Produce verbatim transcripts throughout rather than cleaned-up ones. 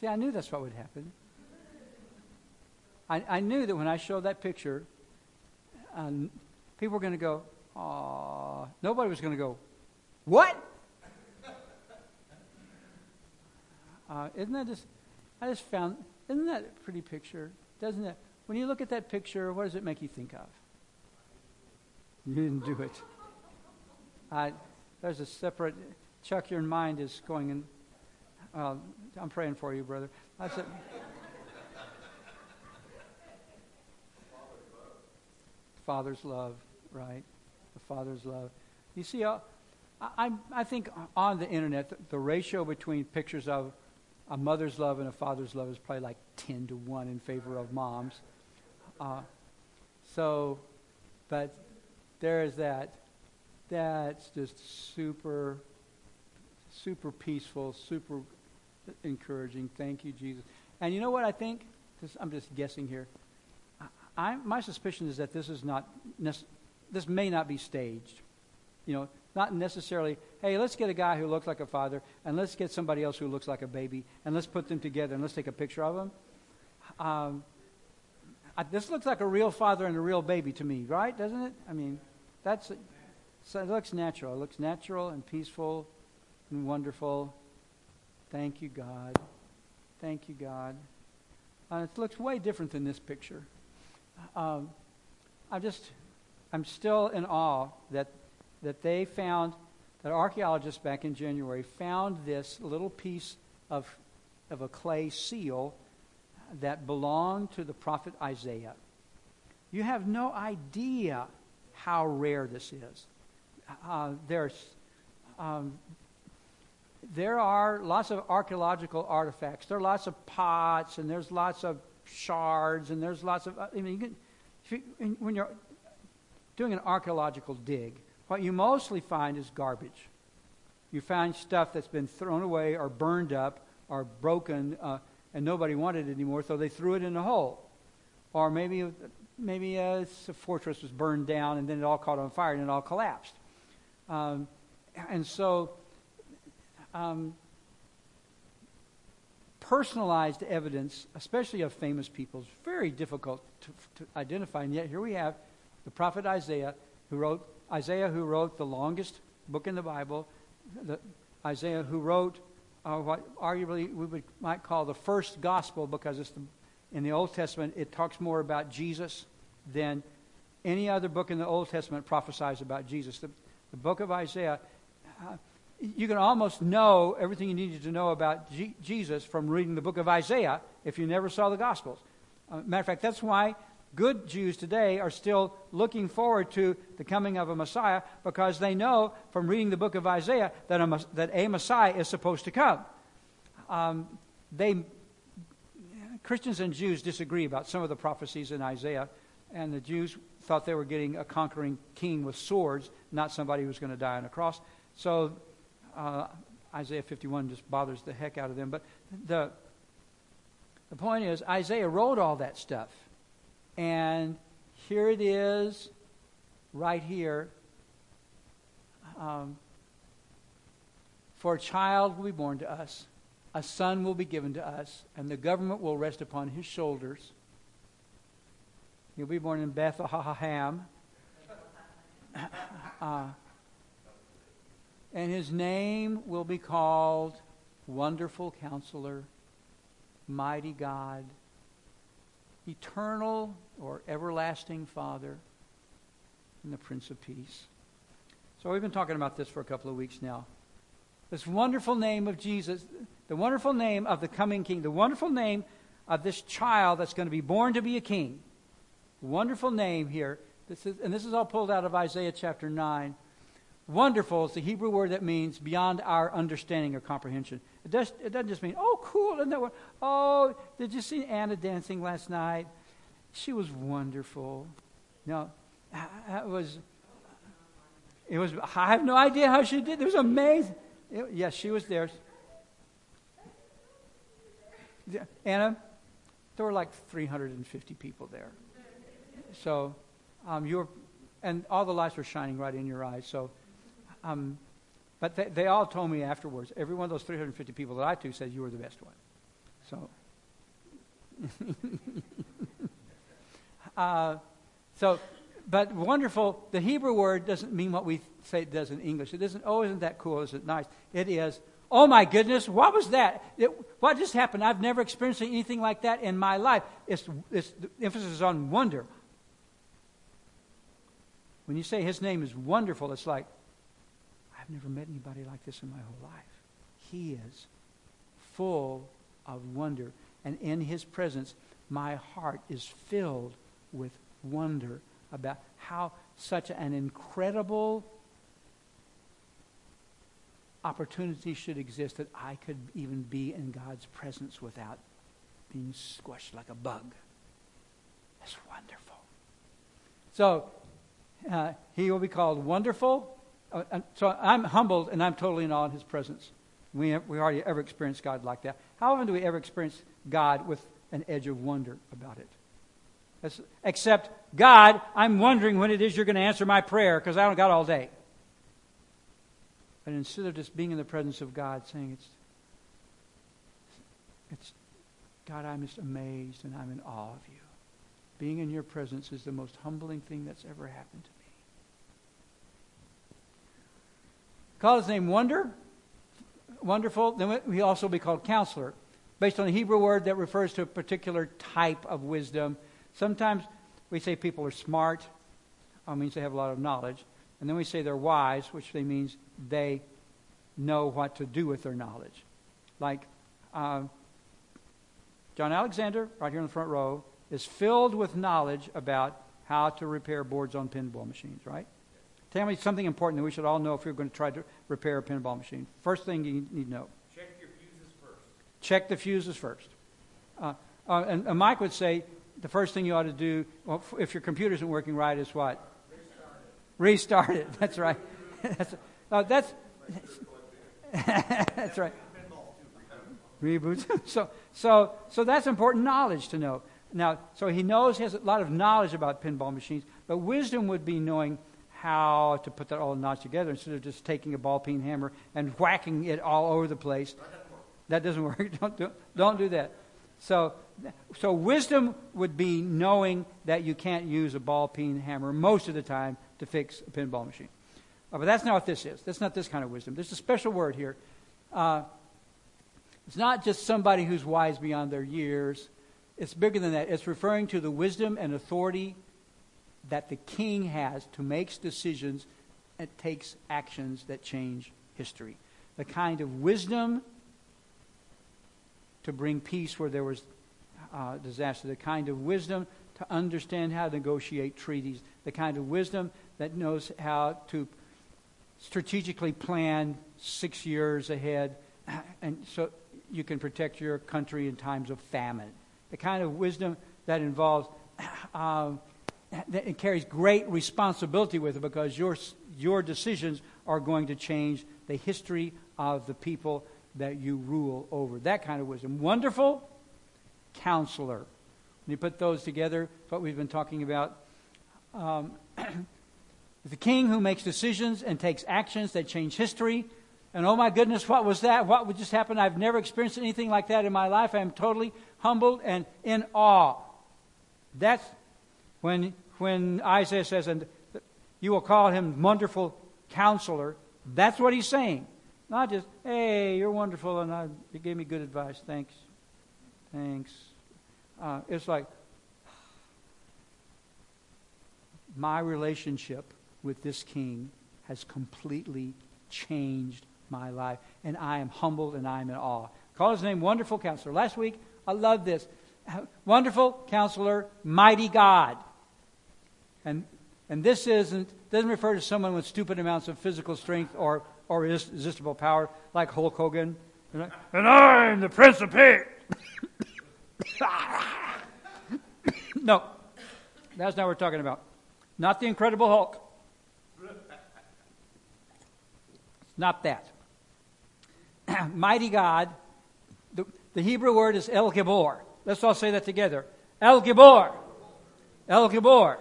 See, I knew that's what would happen. I, I knew that when I showed that picture, um, people were going to go, "Aw." Nobody was going to go, "What?" Uh, isn't that just, I just found, isn't that a pretty picture? Doesn't it? When you look at that picture, what does it make you think of? You didn't do it. Uh, there's a separate, Chuck, your mind is going in, uh, I'm praying for you, brother. I said, Father's love, right? The Father's love. You see, uh, I, I think on the internet, the, the ratio between pictures of a mother's love and a father's love is probably like ten to one in favor of moms. Uh, so, but there is that. That's just super, super peaceful, super encouraging. Thank you, Jesus. And you know what I think? This, I'm just guessing here. I, I, my suspicion is that this is not, this may not be staged. You know, not necessarily, hey, let's get a guy who looks like a father, and let's get somebody else who looks like a baby, and let's put them together, and let's take a picture of them. Um, I, this looks like a real father and a real baby to me, right? Doesn't it? I mean, that's so it looks natural. It looks natural and peaceful and wonderful. Thank you, God. Thank you, God. Uh, it looks way different than this picture. Um, I'm just, I'm still in awe that that they found, that archaeologists back in January found this little piece of, of a clay seal that belonged to the prophet Isaiah. You have no idea how rare this is. Uh, there's, um, there are lots of archaeological artifacts. There are lots of pots, and there's lots of shards, and there's lots of, I mean, you can, if you, when you're doing an archaeological dig, what you mostly find is garbage. You find stuff that's been thrown away or burned up or broken, uh, and nobody wanted it anymore, so they threw it in a hole. Or maybe maybe a, a fortress was burned down, and then it all caught on fire, and it all collapsed. Um, and so um, personalized evidence, especially of famous people, is very difficult to, to identify. And yet here we have the prophet Isaiah who wrote, Isaiah, who wrote the longest book in the Bible, the, Isaiah, who wrote uh, what arguably we would, might call the first gospel, because it's the, in the Old Testament it talks more about Jesus than any other book in the Old Testament prophesies about Jesus. The, the book of Isaiah, uh, you can almost know everything you needed to know about G- Jesus from reading the book of Isaiah if you never saw the Gospels. Uh, matter of fact, that's why good Jews today are still looking forward to the coming of a Messiah, because they know from reading the book of Isaiah that a, that a Messiah is supposed to come. Um, they Christians and Jews disagree about some of the prophecies in Isaiah, and the Jews thought they were getting a conquering king with swords, not somebody who was going to die on a cross. So uh, Isaiah fifty-one just bothers the heck out of them. But the the point is, Isaiah wrote all that stuff. And here it is, right here. Um, For a child will be born to us, a son will be given to us, and the government will rest upon his shoulders. He'll be born in Bethlehem. uh, and his name will be called Wonderful Counselor, Mighty God, Eternal or Everlasting Father, and the Prince of Peace. So we've been talking about this for a couple of weeks now. This wonderful name of Jesus, the wonderful name of the coming King, the wonderful name of this child that's going to be born to be a king. Wonderful name here. This is, and this is all pulled out of Isaiah chapter nine. Wonderful is the Hebrew word that means beyond our understanding or comprehension. It, does, it doesn't just mean, oh, cool, isn't that what? Oh, did you see Anna dancing last night? She was wonderful. No, it was, it was, I have no idea how she did. It was amazing. It, yes, she was there. Anna, there were like three hundred fifty people there. So um, you were, and all the lights were shining right in your eyes. So, um, But they, they all told me afterwards, every one of those three hundred fifty people that I talked to said you were the best one. So, uh, so, but wonderful. The Hebrew word doesn't mean what we say it does in English. It isn't. Oh, isn't that cool? Isn't it nice? It is. Oh my goodness! What was that? It, what just happened? I've never experienced anything like that in my life. It's, it's the emphasis is on wonder. When you say His name is wonderful, it's like, I've never met anybody like this in my whole life. He is full of wonder. And in His presence, my heart is filled with wonder about how such an incredible opportunity should exist that I could even be in God's presence without being squished like a bug. That's wonderful. So, Uh, he will be called wonderful. Uh, so I'm humbled and I'm totally in awe in His presence. We we hardly ever experience God like that. How often do we ever experience God with an edge of wonder about it? That's, except, God, I'm wondering when it is you're going to answer my prayer because I don't got all day. But instead of just being in the presence of God saying, it's, it's God, I'm just amazed and I'm in awe of you. Being in your presence is the most humbling thing that's ever happened to me. Call His name wonder, wonderful. Then we also be called counselor, based on a Hebrew word that refers to a particular type of wisdom. Sometimes we say people are smart, which means they have a lot of knowledge, and then we say they're wise, which means they know what to do with their knowledge. Like uh, John Alexander, right here in the front row, is filled with knowledge about how to repair boards on pinball machines, right? Tell me something important that we should all know if you're going to try to repair a pinball machine. First thing you need to know. Check your fuses first. Check the fuses first. Uh, uh, and, and Mike would say the first thing you ought to do, well, if your computer isn't working right, is what? Restart it. Restart it. That's right. that's, uh, that's, that's right. Reboot. so, so, so that's important knowledge to know. Now, so he knows, he has a lot of knowledge about pinball machines, but wisdom would be knowing how to put that all knot together instead of just taking a ball peen hammer and whacking it all over the place. That doesn't work. Don't do, don't do that. So, so wisdom would be knowing that you can't use a ball peen hammer most of the time to fix a pinball machine. Uh, but that's not what this is. That's not this kind of wisdom. There's a special word here. Uh, it's not just somebody who's wise beyond their years. It's bigger than that. It's referring to the wisdom and authority that the king has to make decisions and takes actions that change history. The kind of wisdom to bring peace where there was uh, disaster. The kind of wisdom to understand how to negotiate treaties. The kind of wisdom that knows how to strategically plan six years ahead and so you can protect your country in times of famine. The kind of wisdom that involves, uh, that it carries great responsibility with it because your your decisions are going to change the history of the people that you rule over. That kind of wisdom. Wonderful counselor. When you put those together, what we've been talking about. Um, the king who makes decisions and takes actions that change history. And oh my goodness, what was that? What would just happen? I've never experienced anything like that in my life. I am totally humbled and in awe. That's when when Isaiah says, and you will call him wonderful counselor. That's what he's saying. Not just, hey, you're wonderful and I, you gave me good advice. Thanks. Thanks. Uh, it's like my relationship with this king has completely changed my life, and I am humbled and I am in awe. Call his name wonderful counselor. Last week, I love this. Wonderful counselor, mighty God. And and this isn't doesn't refer to someone with stupid amounts of physical strength or, or irresistible power like Hulk Hogan. And I'm the Prince of Peace. No, that's not what we're talking about. Not the Incredible Hulk. Not that. Mighty God. The, the Hebrew word is El Gibor. Let's all say that together. El Gibor. El Gibor.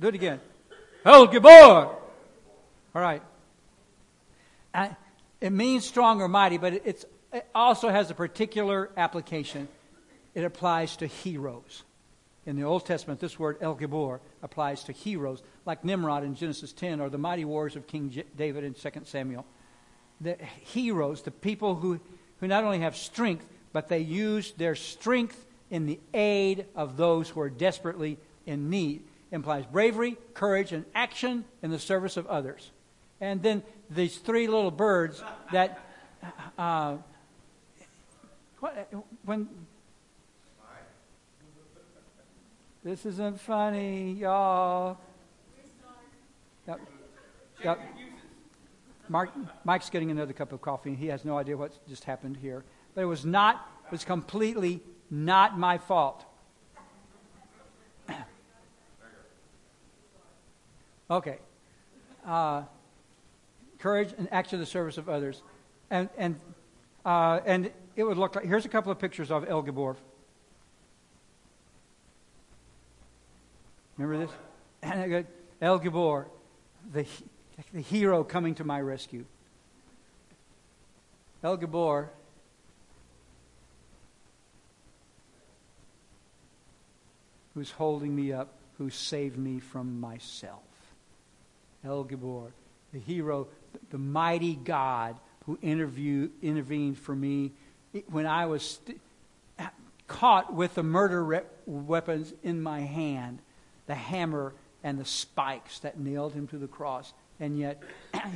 Do it again. El Gibor. All right. Uh, it means strong or mighty, but it, it's it also has a particular application. It applies to heroes. In the Old Testament, this word El Gibor applies to heroes, like Nimrod in Genesis ten, or the mighty wars of King J- David in Second Samuel. The heroes, the people who, who not only have strength, but they use their strength in the aid of those who are desperately in need. It implies bravery, courage, and action in the service of others. And then these three little birds that... Uh, what, when... This isn't funny, y'all. Now, now, Mark, Mike's getting another cup of coffee. He has no idea what just happened here. But it was not, it was completely not my fault. Okay. Uh, courage and action in the service of others. And and uh, and it would look like, here's a couple of pictures of El Gibor. Remember this? And I go, El Gibor, the, the hero coming to my rescue. El Gibor. Who's holding me up, who saved me from myself. El Gibor, the hero, the mighty God who interview, intervened for me when I was st- caught with the murder rep- weapons in my hand. The hammer and the spikes that nailed him to the cross. And yet,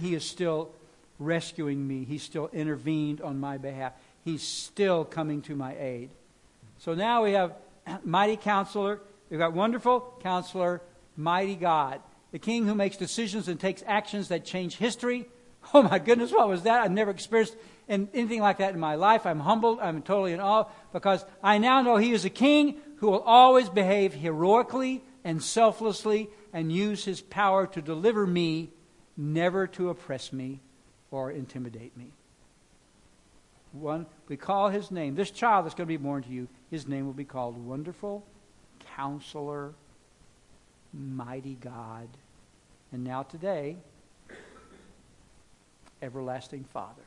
he is still rescuing me. He still intervened on my behalf. He's still coming to my aid. So now we have mighty counselor. We've got wonderful counselor, mighty God. The king who makes decisions and takes actions that change history. Oh my goodness, what was that? I've never experienced anything like that in my life. I'm humbled. I'm totally in awe because I now know he is a king who will always behave heroically and selflessly, and use his power to deliver me, never to oppress me or intimidate me. One, we call his name. This child that's going to be born to you, his name will be called Wonderful Counselor, Mighty God, and now today, Everlasting Father.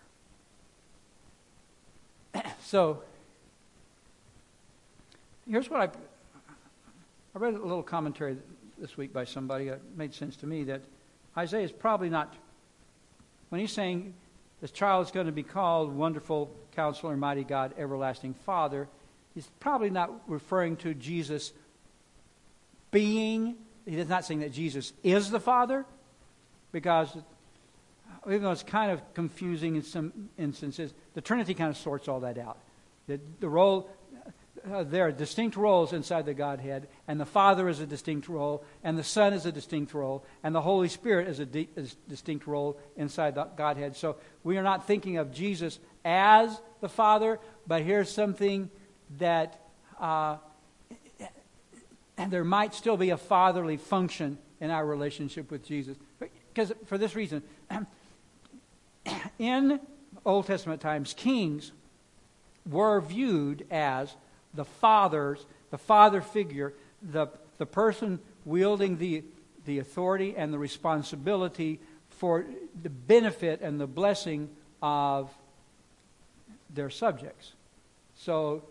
So, here's what I... I read a little commentary this week by somebody that made sense to me that Isaiah is probably not, when he's saying this child is going to be called Wonderful Counselor, Mighty God, Everlasting Father, he's probably not referring to Jesus being, he's not saying that Jesus is the Father, because even though it's kind of confusing in some instances, the Trinity kind of sorts all that out. The, the role... Uh, there are distinct roles inside the Godhead, and the Father is a distinct role, and the Son is a distinct role, and the Holy Spirit is a, di- is a distinct role inside the Godhead. So we are not thinking of Jesus as the Father, but here's something that uh, there might still be a fatherly function in our relationship with Jesus. Because for this reason, in Old Testament times, kings were viewed as the fathers, the father figure, the the person wielding the the authority and the responsibility for the benefit and the blessing of their subjects. So,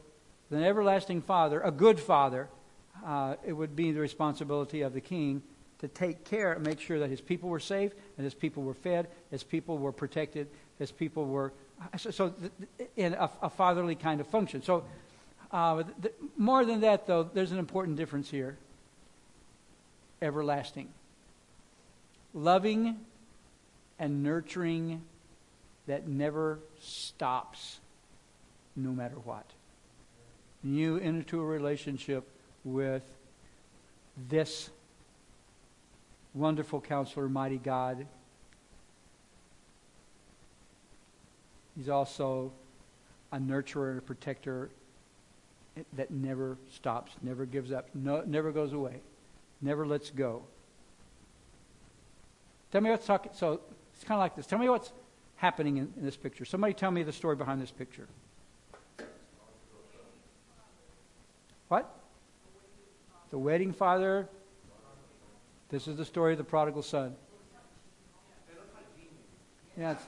the everlasting father, a good father, uh, it would be the responsibility of the king to take care and make sure that his people were safe, and his people were fed, his people were protected, his people were so, so in a, a fatherly kind of function. So. Uh, the, more than that, though, there's an important difference here. Everlasting. Loving and nurturing that never stops, no matter what. You enter into a relationship with this Wonderful Counselor, Mighty God. He's also a nurturer and a protector that never stops, never gives up, no, never goes away, never lets go. Tell me what's talking. So it's kind of like this. Tell me what's happening in, in this picture. Somebody tell me the story behind this picture. What? The waiting father. This is the story of the prodigal son. Yeah. It's,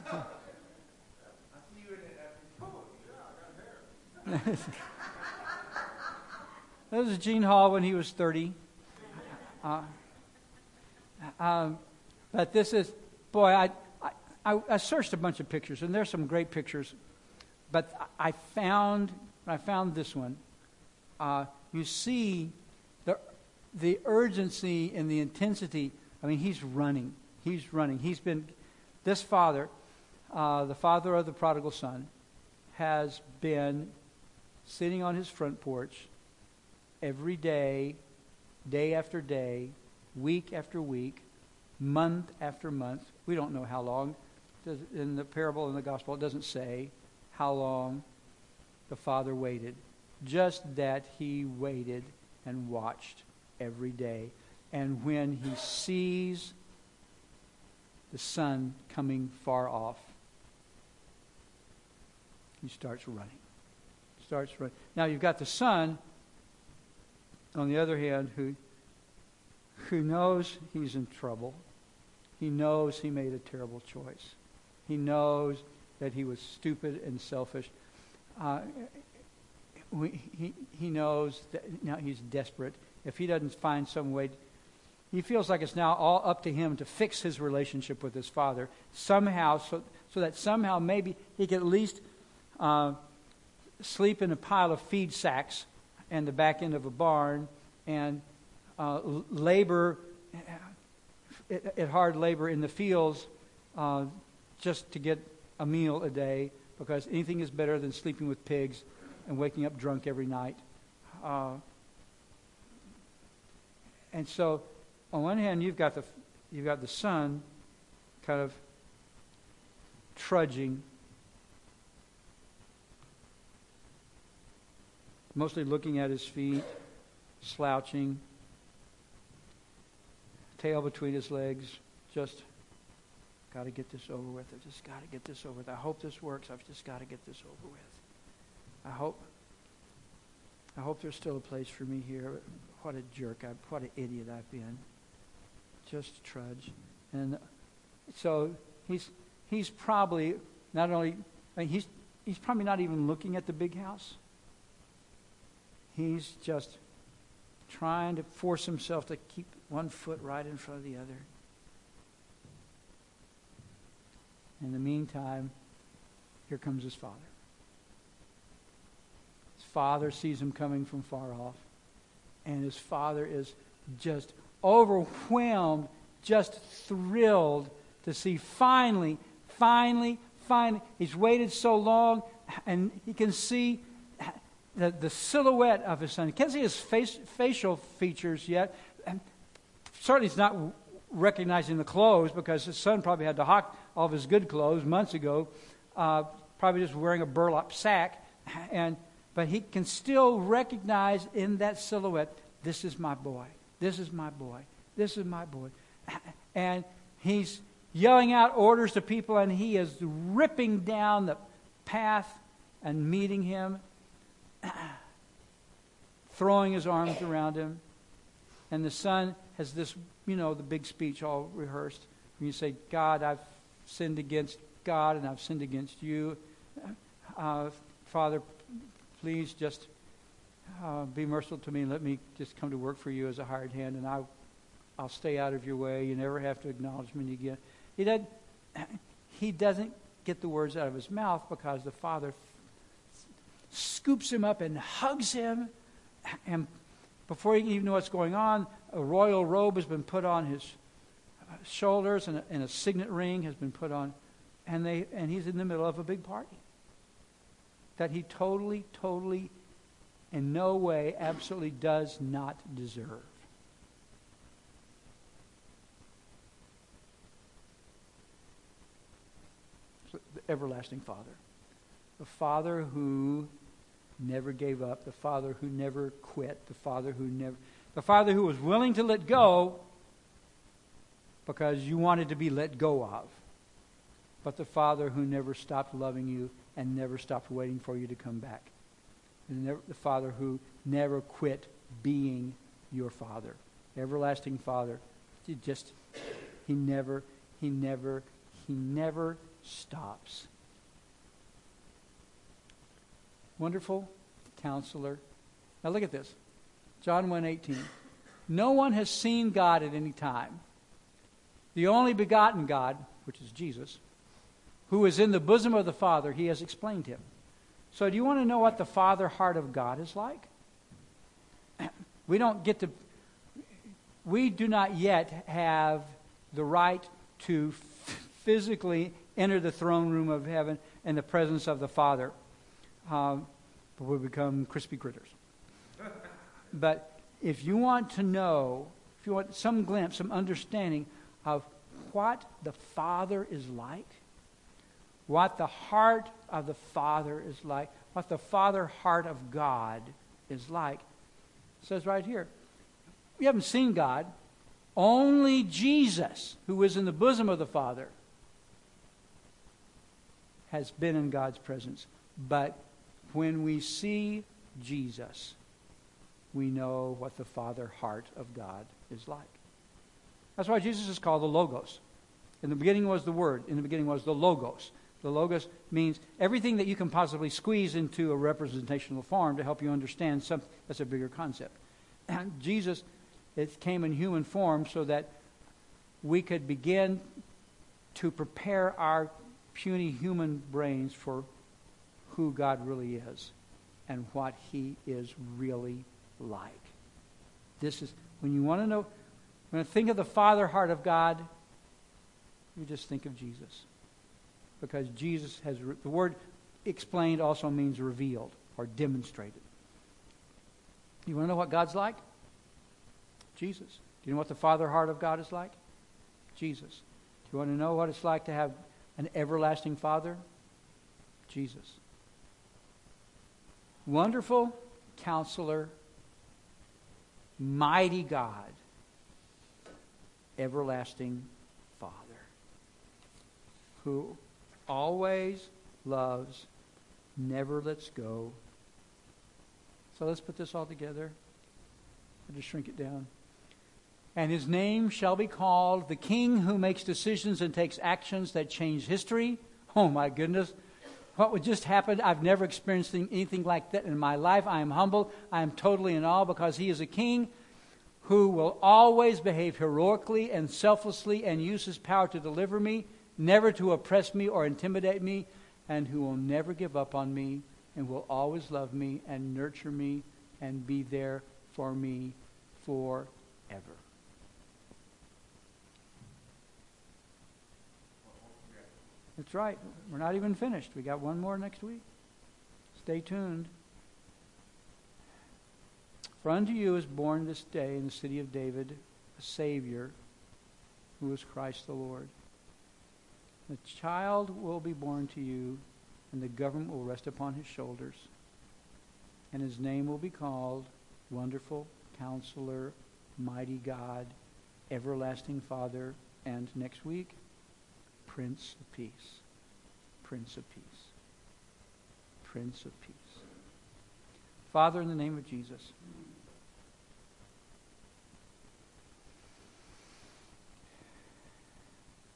This is Gene Hall when he was thirty. Uh, um, but this is, boy, I, I I searched a bunch of pictures, and there's some great pictures. But I found, I found this one. Uh, you see the the urgency and the intensity. I mean, he's running. He's running. He's been, this father, uh, the father of the prodigal son, has been sitting on his front porch every day, day after day, week after week, month after month. We don't know how long. In the parable in the gospel, it doesn't say how long the father waited. Just that he waited and watched every day. And when he sees the sun coming far off, he starts running. Starts running. Now you've got the son, on the other hand, who who knows he's in trouble. He knows he made a terrible choice. He knows that he was stupid and selfish. Uh, we, he he knows that now he's desperate. If he doesn't find some way, he feels like it's now all up to him to fix his relationship with his father somehow, so so that somehow maybe he could at least uh, sleep in a pile of feed sacks and the back end of a barn and uh, labor at hard labor in the fields uh, just to get a meal a day, because anything is better than sleeping with pigs and waking up drunk every night. Uh, and so, on one hand, you've got the you've got the son, kind of trudging, mostly looking at his feet, slouching, tail between his legs, just. Got to get this over with. I've just got to get this over with. I hope this works. I've just got to get this over with. I hope. I hope there's still a place for me here. What a jerk! I, what an idiot I've been. Just trudge, and so he's he's probably not only I mean, he's he's probably not even looking at the big house. He's just trying to force himself to keep one foot right in front of the other. In the meantime, here comes his father. His father sees him coming from far off, and his father is just overwhelmed, just thrilled to see finally, finally, finally. He's waited so long, and he can see the, the silhouette of his son. He can't see his face, facial features yet. And certainly he's not recognizing the clothes, because his son probably had to hawk all of his good clothes months ago, uh, probably just wearing a burlap sack. And but he can still recognize in that silhouette, this is my boy, this is my boy, this is my boy. And he's yelling out orders to people, and he is ripping down the path and meeting him, throwing his arms around him. And the son has this, you know, the big speech all rehearsed. When you say, God, I've sinned against God, and I've sinned against you. Uh, Father, please just uh, be merciful to me. Let me just come to work for you as a hired hand, and I, I'll stay out of your way. You never have to acknowledge me again. He doesn't, he doesn't get the words out of his mouth, because the father scoops him up and hugs him, and before he can even know what's going on, a royal robe has been put on his shoulders, and a, and a signet ring has been put on, and they and he's in the middle of a big party that he totally, totally, in no way, absolutely does not deserve. So, the everlasting Father, the Father who never gave up, the Father who never quit, the Father who never, the Father who was willing to let go because you wanted to be let go of, but the Father who never stopped loving you and never stopped waiting for you to come back, and never, the Father who never quit being your Father, everlasting Father. It just he never, he never, he never stops. Wonderful Counselor. Now look at this. John one eighteen. No one has seen God at any time. The only begotten God, which is Jesus, who is in the bosom of the Father, he has explained him. So do you want to know what the Father heart of God is like? We don't get to, we do not yet have the right to physically enter the throne room of heaven in the presence of the Father. Um, but we become crispy critters. But if you want to know, if you want some glimpse, some understanding of what the Father is like, what the heart of the Father is like, what the Father heart of God is like, it says right here, we haven't seen God, only Jesus, who is in the bosom of the Father, has been in God's presence. But when we see Jesus, we know what the Father heart of God is like. That's why Jesus is called the Logos. In the beginning was the Word. In the beginning was the Logos. The Logos means everything that you can possibly squeeze into a representational form to help you understand something. That's a bigger concept. And Jesus, it came in human form so that we could begin to prepare our puny human brains for who God really is and what he is really like. This is, when you want to know, when I think of the Father heart of God, you just think of Jesus. Because Jesus has, the word explained also means revealed or demonstrated. You want to know what God's like? Jesus. Do you know what the Father heart of God is like? Jesus. Do you want to know what it's like to have an everlasting Father? Jesus. Wonderful Counselor, Mighty God, Everlasting Father, who always loves, never lets go. So let's put this all together. I'll just shrink it down. And his name shall be called the King who makes decisions and takes actions that change history. Oh my goodness. What would just happen? I've never experienced anything like that in my life. I am humbled. I am totally in awe because he is a king who will always behave heroically and selflessly and use his power to deliver me, never to oppress me or intimidate me, and who will never give up on me and will always love me and nurture me and be there for me forever. That's right. We're not even finished. We got one more next week. Stay tuned. For unto you is born this day in the city of David a Savior, who is Christ the Lord. The child will be born to you, and the government will rest upon his shoulders. And his name will be called Wonderful Counselor, Mighty God, Everlasting Father, and next week, Prince of Peace, Prince of Peace, Prince of Peace. Father, in the name of Jesus,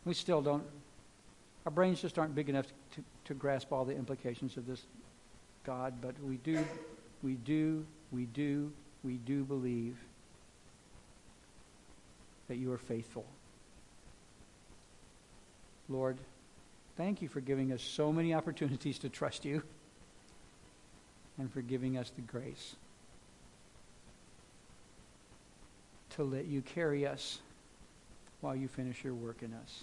we still don't, our brains just aren't big enough to, to, to grasp all the implications of this, God, but we do, we do, we do, we do believe that you are faithful. Lord, thank you for giving us so many opportunities to trust you and for giving us the grace to let you carry us while you finish your work in us.